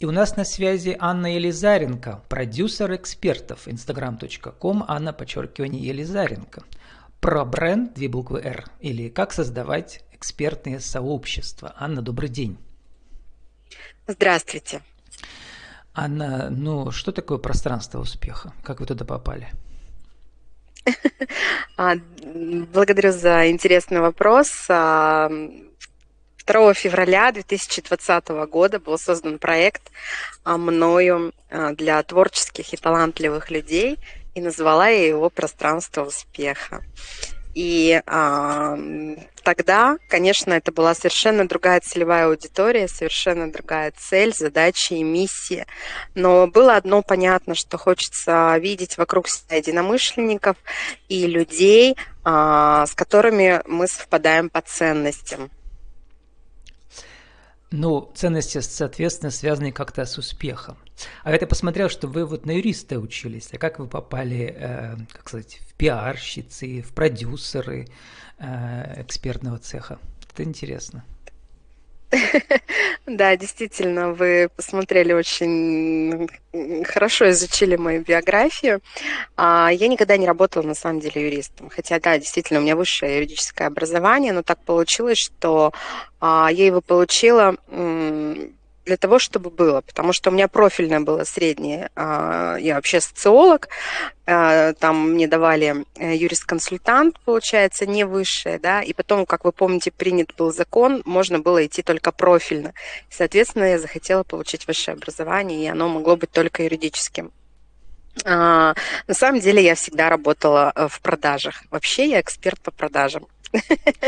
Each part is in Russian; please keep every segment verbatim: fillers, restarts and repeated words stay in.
И у нас на связи Анна Елизаренко, продюсер экспертов инстаграм точка ком, Анна, подчеркивание, Елизаренко. Про бренд, две буквы Р, или как создавать экспертные сообщества. Анна, добрый день. Здравствуйте. Анна, ну что такое пространство успеха? Как вы туда попали? Благодарю за интересный вопрос. второго февраля две тысячи двадцатого года был создан проект мною для творческих и талантливых людей, и назвала я его «Пространство успеха». И а, тогда, конечно, это была совершенно другая целевая аудитория, совершенно другая цель, задача и миссия. Но было одно понятно, что хочется видеть вокруг себя единомышленников и людей, а, с которыми мы совпадаем по ценностям. Ну, ценности, соответственно, связаны как-то с успехом. А это посмотрел, что вы вот на юриста учились, а как вы попали, э, как сказать, в пиарщицы, в продюсеры э, экспертного цеха? Это интересно. Да, действительно, вы посмотрели очень хорошо, изучили мою биографию. Я никогда не работала, на самом деле, юристом. Хотя, да, действительно, у меня высшее юридическое образование, но так получилось, что я его получила для того, чтобы было, потому что у меня профильное было среднее, я вообще социолог, там мне давали юрисконсультант, получается, не высшее, да, и потом, как вы помните, принят был закон, можно было идти только профильно, соответственно, я захотела получить высшее образование, и оно могло быть только юридическим. На самом деле я всегда работала в продажах, вообще я эксперт по продажам.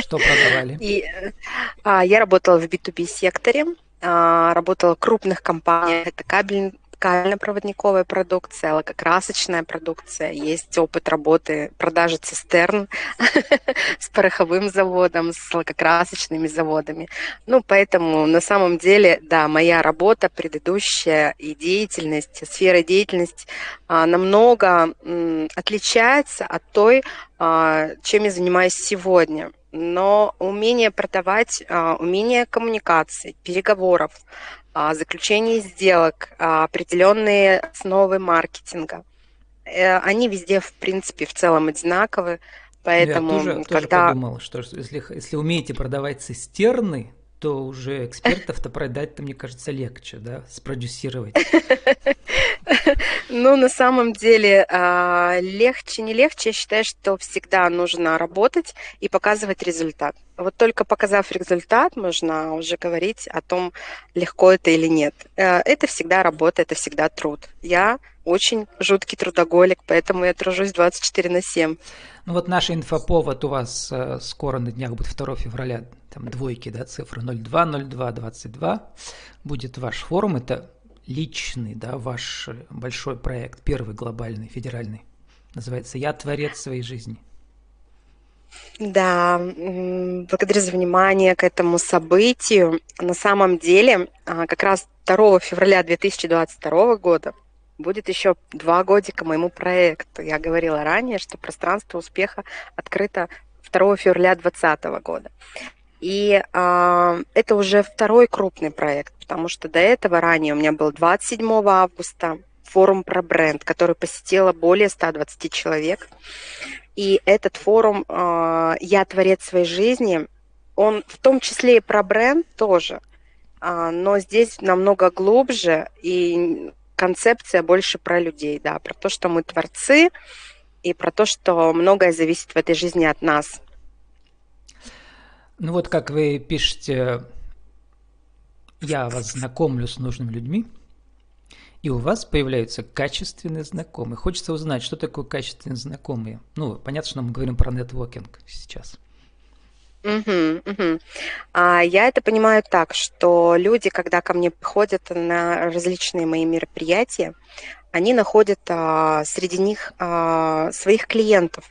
Что продавали? И я работала в би ту би секторе, работала в крупных компаниях, это кабель, кабельно-проводниковая продукция, лакокрасочная продукция, есть опыт работы, продажи цистерн с пороховым заводом, с лакокрасочными заводами. Ну, поэтому на самом деле, да, моя работа предыдущая и деятельность, сфера деятельности намного отличается от той, чем я занимаюсь сегодня. Но умение продавать, умение коммуникации, переговоров, заключение сделок, определенные основы маркетинга, они везде, в принципе, в целом одинаковы. Поэтому, я тоже, когда... тоже подумал, что если, если умеете продавать цистерны, то уже экспертов-то продать-то, мне кажется, легче, да, спродюсировать. Ну, на самом деле, легче, не легче, я считаю, что всегда нужно работать и показывать результат. Вот только показав результат, можно уже говорить о том, легко это или нет. Это всегда работа, это всегда труд. Я очень жуткий трудоголик, поэтому я тружусь двадцать четыре на семь. Ну вот наш инфоповод у вас скоро на днях будет второго февраля, там двойки, да, цифры ноль два ноль два двадцать два. Будет ваш форум, это... личный, да, ваш большой проект, первый глобальный, федеральный, называется «Я творец своей жизни». Да, благодарю за внимание к этому событию. На самом деле, как раз второго февраля две тысячи двадцать второго года будет еще два годика моему проекту. Я говорила ранее, что пространство успеха открыто второго февраля две тысячи двадцатого года. И а, это уже второй крупный проект, потому что до этого ранее у меня был двадцать седьмого августа форум про бренд, который посетило более ста двадцати человек. И этот форум а, «Я творец своей жизни», он в том числе и про бренд тоже, а, но здесь намного глубже, и концепция больше про людей, да, про то, что мы творцы, и про то, что многое зависит в этой жизни от нас. Ну вот как вы пишете, я вас знакомлю с нужными людьми, и у вас появляются качественные знакомые. Хочется узнать, что такое качественные знакомые. Ну, понятно, что мы говорим про нетворкинг сейчас. Uh-huh, uh-huh. А я это понимаю так, что люди, когда ко мне приходят на различные мои мероприятия, они находят а, среди них а, своих клиентов,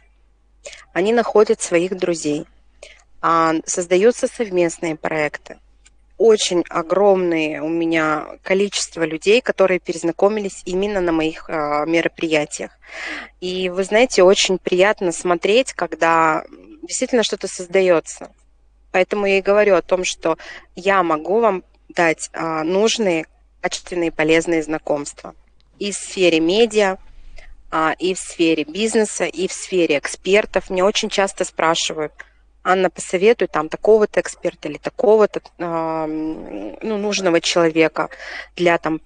они находят своих друзей. Создаются совместные проекты. Очень огромное у меня количество людей, которые перезнакомились именно на моих а, мероприятиях. И вы знаете, очень приятно смотреть, когда действительно что-то создается. Поэтому я и говорю о том, что я могу вам дать а, нужные качественные и полезные знакомства и в сфере медиа, и в сфере бизнеса, и в сфере экспертов. Меня очень часто спрашивают: Анна, посоветуй там такого-то эксперта или такого-то ну, нужного человека для там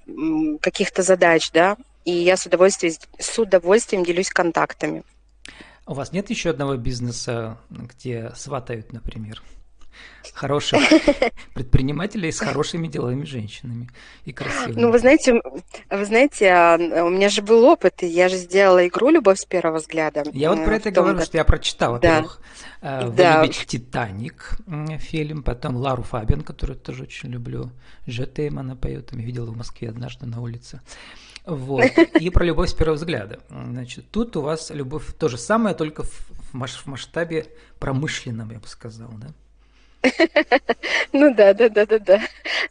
каких-то задач, да? И я с удовольствием, с удовольствием делюсь контактами. У вас нет еще одного бизнеса, где сватают, например, хороших предпринимателей с хорошими деловыми женщинами и красивыми? Ну, вы знаете, вы знаете, у меня же был опыт, и я же сделала игру «Любовь с первого взгляда». Я вот про это говорю, что я прочитала, во-первых, «Вы любите Титаник» фильм, потом Лару Фабиан, которую тоже очень люблю, Жетейм она поет, я видела в Москве однажды на улице. Вот. И про «Любовь с первого взгляда». Значит, тут у вас любовь то же самое, только в масштабе промышленном, я бы сказал, да? Ну да, да, да, да, да.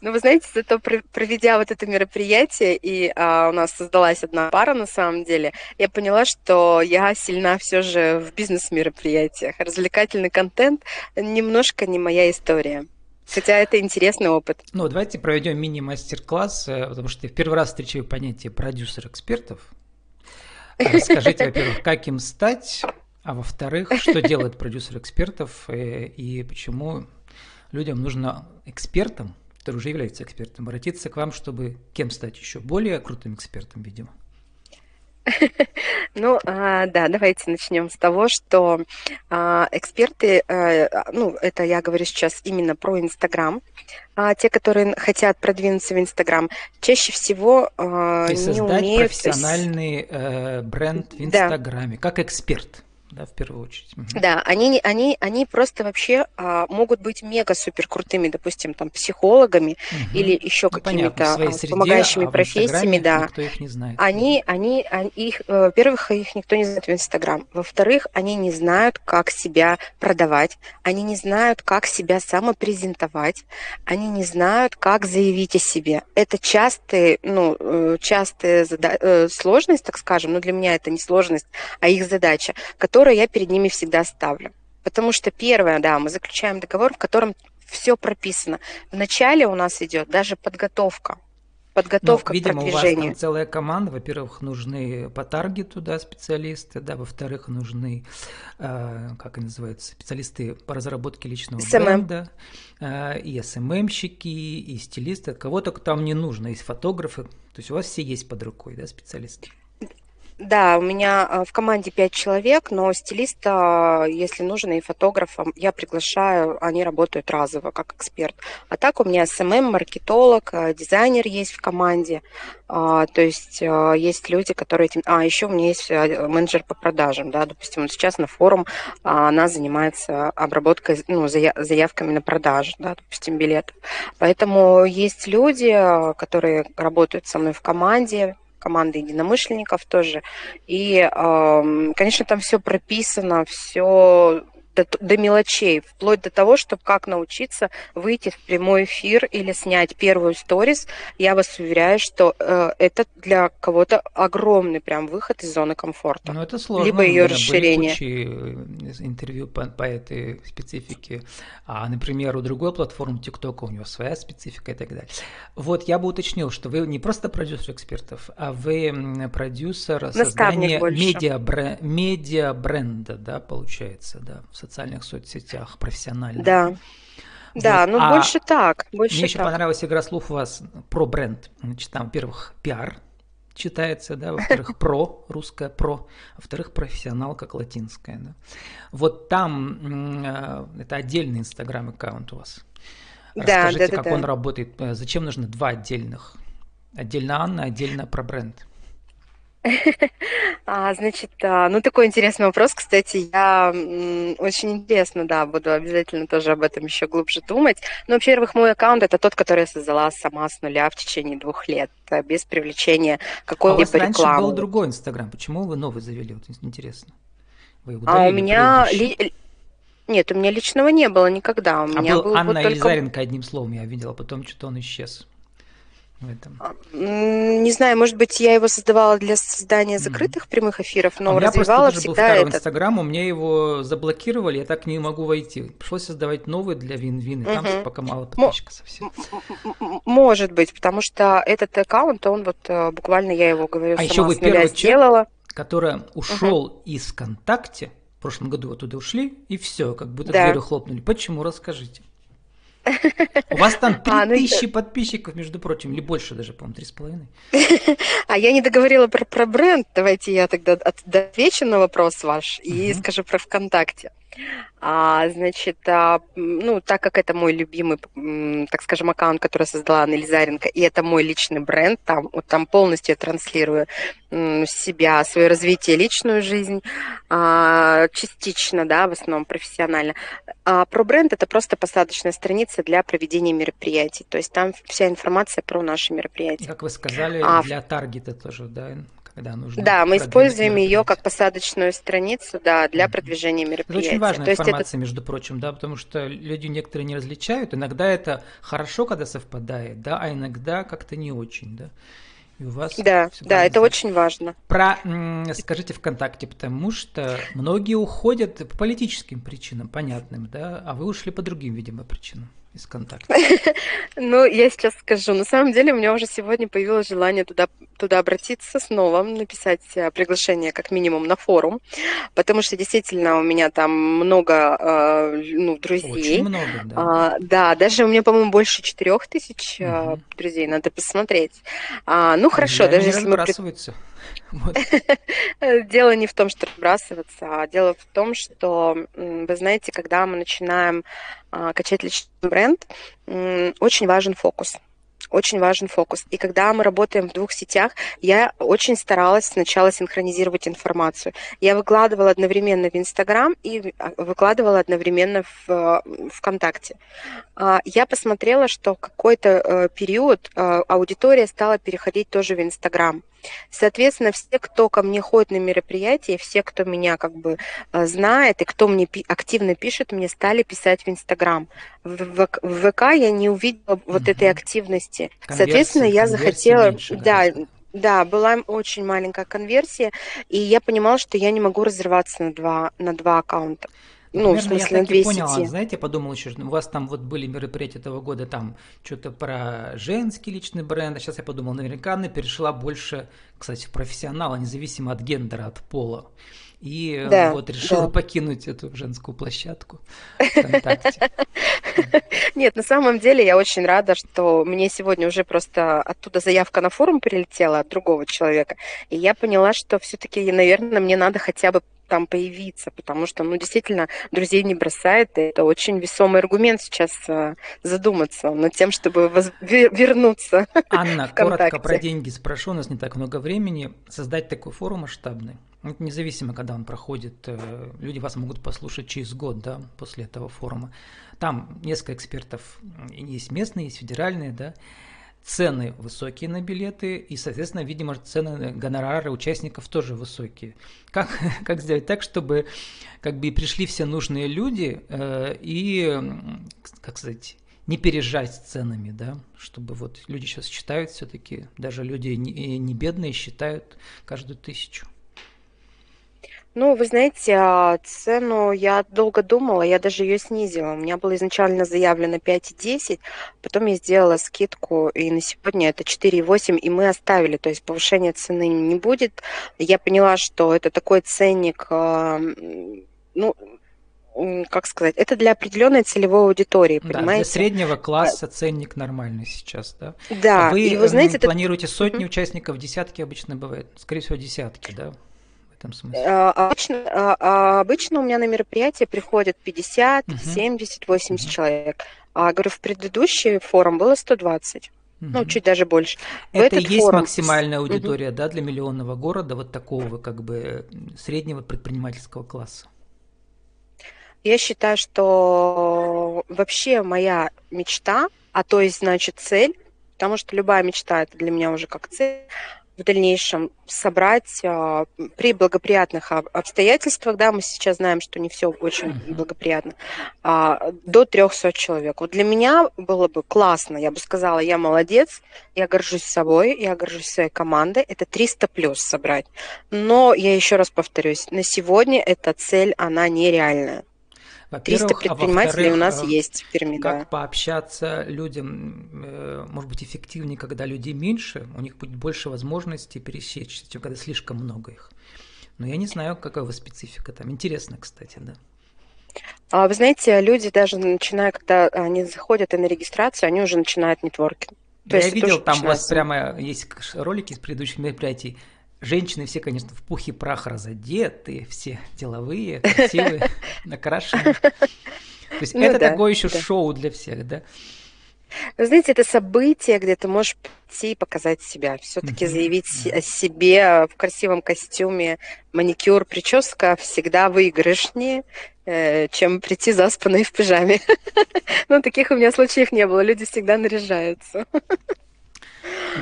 Но вы знаете, зато проведя вот это мероприятие, и а, у нас создалась одна пара на самом деле, я поняла, что я сильна все же в бизнес-мероприятиях. Развлекательный контент немножко не моя история. Хотя это интересный опыт. Ну, давайте проведем мини-мастер-класс, потому что я в первый раз встречаю понятие продюсер-экспертов. Расскажите, во-первых, как им стать, а во-вторых, что делает продюсер-экспертов и, и почему людям нужно экспертам, которые уже являются экспертом, обратиться к вам, чтобы кем стать еще более крутым экспертом, видимо. Ну, да, давайте начнем с того, что эксперты, ну, это я говорю сейчас именно про Инстаграм, те, которые хотят продвинуться в Инстаграм, чаще всего не создать умеют... профессиональный бренд в Инстаграме, да, как эксперт. Да, в первую очередь. Да, они, они, они просто вообще а, могут быть мега-супер крутыми, допустим, там, психологами угу. или еще ну, какими-то помогающими а профессиями. Да. Никто их не знает. Они, они, они, их, во-первых, их никто не знает в Инстаграм. Во-вторых, они не знают, как себя продавать. Они не знают, как себя самопрезентовать. Они не знают, как заявить о себе. Это частые, ну, частая зада- сложность, так скажем, но для меня это не сложность, а их задача, которая я перед ними всегда ставлю. Потому что первое, да, мы заключаем договор, в котором все прописано. Вначале у нас идет даже подготовка. Подготовка ну, видимо, к продвижению. У вас там целая команда. Во-первых, нужны по таргету, да, специалисты, да, во-вторых, нужны, э, как они называются, специалисты по разработке личного эс эм эм. бренда, э, и эс эм эм-щики, и стилисты, кого только там не нужно, есть фотографы. То есть у вас все есть под рукой, да, специалисты. Да, у меня в команде пять человек, но стилиста, если нужен, и фотографом я приглашаю, они работают разово, как эксперт. А так у меня эс эм эм, маркетолог, дизайнер есть в команде, то есть есть люди, которые... А, еще у меня есть менеджер по продажам, да, допустим, он сейчас на форум, она занимается обработкой, ну, заявками на продажу, да, допустим, билетов. Поэтому есть люди, которые работают со мной в команде, команды единомышленников тоже. И, конечно, там все прописано, все до, до мелочей, вплоть до того, чтобы как научиться выйти в прямой эфир или снять первую сториз. Я вас уверяю, что это для кого-то огромный прям выход из зоны комфорта. Но это сложно. Либо ее расширение. Были кучи интервью по, по этой специфике. А, например, у другой платформы ТикТока у него своя специфика и так далее. Вот я бы уточнил, что вы не просто продюсер экспертов, а вы продюсер создания медиабренда, медиа-бренда, да, получается, да, в социальных соцсетях, профессионально. Да, вот. Да, ну а больше так. Больше мне еще так понравилась игра слов у вас про бренд. Значит, там, во-первых, пиар читается, да, во-вторых, про, русское про, во-вторых, профессионал, как латинское. Да. Вот там, это отдельный инстаграм-аккаунт у вас. Расскажите, да, да, да, как да. он работает, зачем нужно два отдельных? Отдельно Анна, отдельно про бренд. Значит, ну такой интересный вопрос, кстати, я очень интересно, да, буду обязательно тоже об этом еще глубже думать. Ну, во-первых, мой аккаунт – это тот, который я создала сама с нуля в течение двух лет, без привлечения какой-либо рекламы. А у вас раньше был другой Инстаграм, почему вы новый завели, вот интересно. Вы его удалили, а у меня… Ли... Нет, у меня личного не было никогда. У меня а был, был Анна вот только... Елизаренко, одним словом я видела, потом что-то он исчез. в этом? Не знаю, может быть, я его создавала для создания закрытых mm-hmm. прямых эфиров, но а развивала всегда это. Инстаграм, у меня его заблокировали, я так не могу войти. Пришлось создавать новые для Вин-Вин, там mm-hmm. пока мало подписчиков совсем. Может быть, потому что этот аккаунт, он вот буквально, я его говорю, а сама еще вы с нуля сделала. Который ушел угу. из ВКонтакте, в прошлом году вы туда ушли, и все, как будто да. дверью хлопнули. Почему? Расскажите. У вас там три тысячи подписчиков, между прочим, или больше даже, по-моему, три с половиной. А я не договорила про, про бренд, давайте я тогда отвечу на вопрос ваш и угу. скажу про ВКонтакте. А, значит, а, ну, так как это мой любимый, так скажем, аккаунт, который создала Анна Елизаренко, и это мой личный бренд, там, вот, там полностью я транслирую себя, свое развитие, личную жизнь, а, частично, да, в основном профессионально. А про бренд это просто посадочная страница для проведения мероприятий, то есть там вся информация про наши мероприятия. Как вы сказали, а, для таргета тоже, да? Да, да, мы используем ее как посадочную страницу, да, для mm-hmm. продвижения мероприятия. Это очень важная То информация, это... между прочим, да, потому что люди некоторые не различают. Иногда это хорошо, когда совпадает, да, а иногда как-то не очень, да. И у вас да, да, это очень важно. Про, скажите, ВКонтакте, потому что многие уходят по политическим причинам, понятным, да, а вы ушли по другим, видимо, причинам. Из контакта. Ну, я сейчас скажу. На самом деле, у меня уже сегодня появилось желание туда, туда обратиться снова, написать приглашение как минимум на форум, потому что действительно у меня там много э, ну, друзей. Очень много, да. А, да, даже у меня, по-моему, больше четырех тысяч угу. друзей, надо посмотреть. А, ну, хорошо, я даже если мы... Вот. Дело не в том, что разбрасываться, а дело в том, что, вы знаете, когда мы начинаем а, качать личный бренд, м, очень важен фокус. Очень важен фокус. И когда мы работаем в двух сетях, я очень старалась сначала синхронизировать информацию. Я выкладывала одновременно в Инстаграм и выкладывала одновременно в ВКонтакте. Я посмотрела, что какой-то период аудитория стала переходить тоже в Инстаграм. Соответственно, все, кто ко мне ходит на мероприятия, все, кто меня как бы знает и кто мне активно пишет, мне стали писать в Инстаграм. В ВК я не увидела вот угу. этой активности. Конверсии, соответственно, я захотела... Меньше, да, да, была очень маленькая конверсия, и я понимала, что я не могу разрываться на два, на два аккаунта. Примерно, ну, в смысле, я так и поняла, знаете, я подумала еще, у вас там вот были мероприятия этого года, там что-то про женский личный бренд, а сейчас я подумала, наверняка она перешла больше, кстати, в профессионала, независимо от гендера, от пола. И да, вот решила да. покинуть эту женскую площадку ВКонтакте. Нет, на самом деле я очень рада, что мне сегодня уже просто оттуда заявка на форум прилетела от другого человека. И я поняла, что все-таки, наверное, мне надо хотя бы там появиться, потому что, ну, действительно, друзей не бросает, и это очень весомый аргумент сейчас задуматься над тем, чтобы воз... вернуться. Анна, коротко про деньги спрошу, у нас не так много времени. Создать такой форум масштабный, это независимо, когда он проходит, люди вас могут послушать через год, да, после этого форума. Там несколько экспертов, есть местные, есть федеральные, да. Цены высокие на билеты, и, соответственно, видимо, цены, гонорары участников тоже высокие. Как, как сделать так, чтобы как бы пришли все нужные люди э, и, как сказать, не пережать ценами, да, чтобы вот люди сейчас считают все-таки, даже люди не, не бедные считают каждую тысячу. Ну, вы знаете, цену я долго думала, я даже ее снизила. У меня было изначально заявлено пять и десять, потом я сделала скидку, и на сегодня это четыре и восемь, и мы оставили, то есть повышения цены не будет. Я поняла, что это такой ценник, ну, как сказать, это для определенной целевой аудитории, да, понимаете? Для среднего класса ценник нормальный сейчас, да? Да. А вы, и вы знаете, планируете это... сотни участников, десятки обычно бывает, скорее всего, десятки, да? Обычно, обычно у меня на мероприятие приходят пятьдесят, угу. семьдесят, восемьдесят угу. человек. А, говорю, в предыдущий форум было сто двадцать, угу. ну, чуть даже больше. Это и есть форум... максимальная аудитория, угу. да, для миллионного города, вот такого как бы среднего предпринимательского класса? Я считаю, что вообще моя мечта, а то есть, значит, цель, потому что любая мечта – это для меня уже как цель – в дальнейшем собрать а, при благоприятных обстоятельствах, да, мы сейчас знаем, что не все очень благоприятно, а, до трёхсот человек. Вот для меня было бы классно, я бы сказала, я молодец, я горжусь собой, я горжусь своей командой, это триста плюс собрать. Но я еще раз повторюсь, на сегодня эта цель, она нереальная. триста предпринимателей а у нас есть в Перми. Как да. пообщаться людям, может быть, эффективнее, когда людей меньше, у них будет больше возможностей пересечься, чем когда слишком много их. Но я не знаю, какая у вас специфика там. Интересно, кстати, да. А вы знаете, люди даже начиная, когда они заходят на регистрацию, они уже начинают нетворкинг. Да, я видел, там начинается... у вас прямо есть ролики из предыдущих мероприятий. Женщины все, конечно, в пух и прах разодеты, все деловые, красивые, накрашенные. То есть это такое еще шоу для всех, да? Вы знаете, это событие, где ты можешь прийти и показать себя, все-таки заявить о себе в красивом костюме, маникюр, прическа всегда выигрышнее, чем прийти заспанной в пижаме. Но таких у меня случаев не было, люди всегда наряжаются.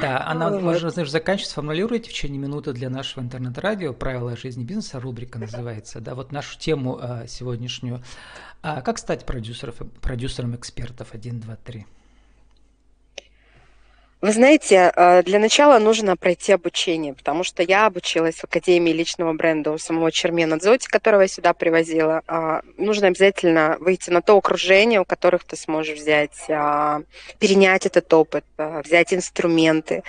Да, она, ну, можно, знаешь, заканчивать, сформулируйте в течение минуты для нашего интернет-радио «Правила жизни бизнеса», рубрика называется, да, вот нашу тему а, сегодняшнюю. А как стать продюсером экспертов один, два, три? Вы знаете, для начала нужно пройти обучение, потому что я обучилась в Академии личного бренда у самого Чермена, которого я сюда привозила. Нужно обязательно выйти на то окружение, у которых ты сможешь взять, перенять этот опыт, взять инструменты.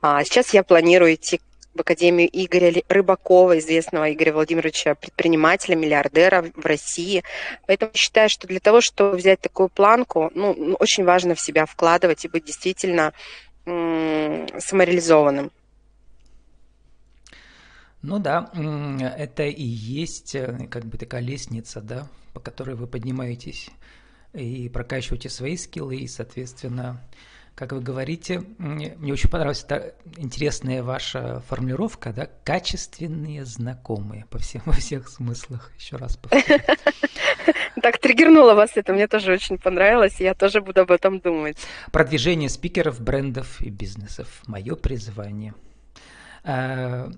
Сейчас я планирую идти в Академию Игоря Рыбакова, известного Игоря Владимировича, предпринимателя, миллиардера в России. Поэтому считаю, что для того, чтобы взять такую планку, ну, очень важно в себя вкладывать и быть действительно самореализованным. Ну да, это и есть как бы такая лестница, да, по которой вы поднимаетесь и прокачиваете свои скиллы, и, соответственно, как вы говорите, мне очень понравилась эта интересная ваша формулировка, да, качественные знакомые по всем, во всех смыслах, еще раз повторяю. Так триггернуло вас это, мне тоже очень понравилось, я тоже буду об этом думать. Продвижение спикеров, брендов и бизнесов. Мое призвание. Это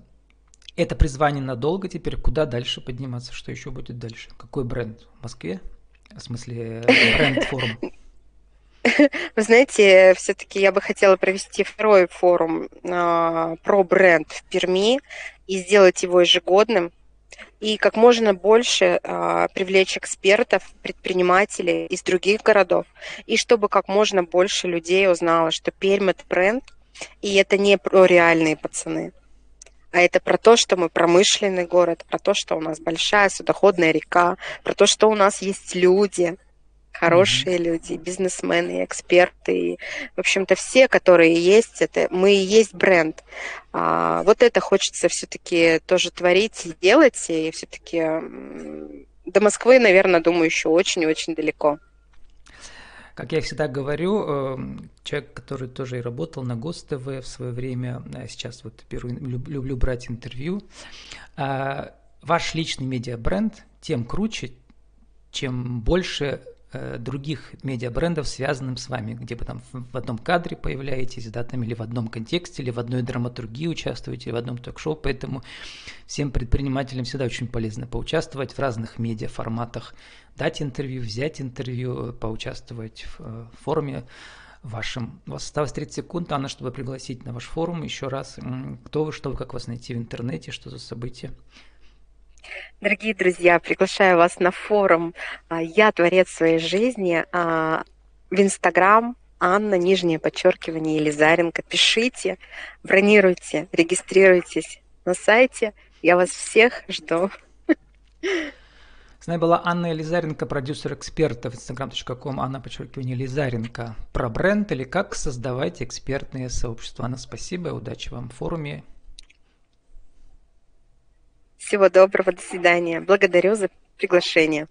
призвание надолго теперь. Куда дальше подниматься? Что еще будет дальше? Какой бренд? В Москве? В смысле, бренд-форум? Вы знаете, все-таки я бы хотела провести второй форум про бренд в Перми и сделать его ежегодным. И как можно больше а, привлечь экспертов, предпринимателей из других городов, и чтобы как можно больше людей узнало, что Пермь – это бренд, и это не про реальные пацаны, а это про то, что мы промышленный город, про то, что у нас большая судоходная река, про то, что у нас есть люди, хорошие mm-hmm. люди, бизнесмены, эксперты, и, в общем-то, все, которые есть, это мы и есть бренд. А, вот это хочется все-таки тоже творить и делать, и все-таки до Москвы, наверное, думаю, еще очень-очень далеко. Как я всегда говорю, человек, который тоже и работал на ГОСТ-ТВ в свое время, сейчас вот беру, люблю брать интервью, ваш личный медиабренд тем круче, чем больше других медиабрендов, связанным с вами, где вы там в одном кадре появляетесь, да, там, или в одном контексте, или в одной драматургии участвуете, в одном ток-шоу, поэтому всем предпринимателям всегда очень полезно поучаствовать в разных медиаформатах, дать интервью, взять интервью, поучаствовать в форуме вашем. У вас осталось тридцать секунд, Анна, чтобы пригласить на ваш форум еще раз. Кто вы, что вы, как вас найти в интернете, что за события? Дорогие друзья, приглашаю вас на форум «Я творец своей жизни» в Инстаграм Анна, нижнее подчеркивание, Елизаренко. Пишите, бронируйте, регистрируйтесь на сайте. Я вас всех жду. С нами была Анна Елизаренко, продюсер экспертов инстаграм точка ком, Анна, подчеркивание, Елизаренко. Про бренд или как создавать экспертные сообщества. Анна, спасибо, удачи вам в форуме. Всего доброго, до свидания. Благодарю за приглашение.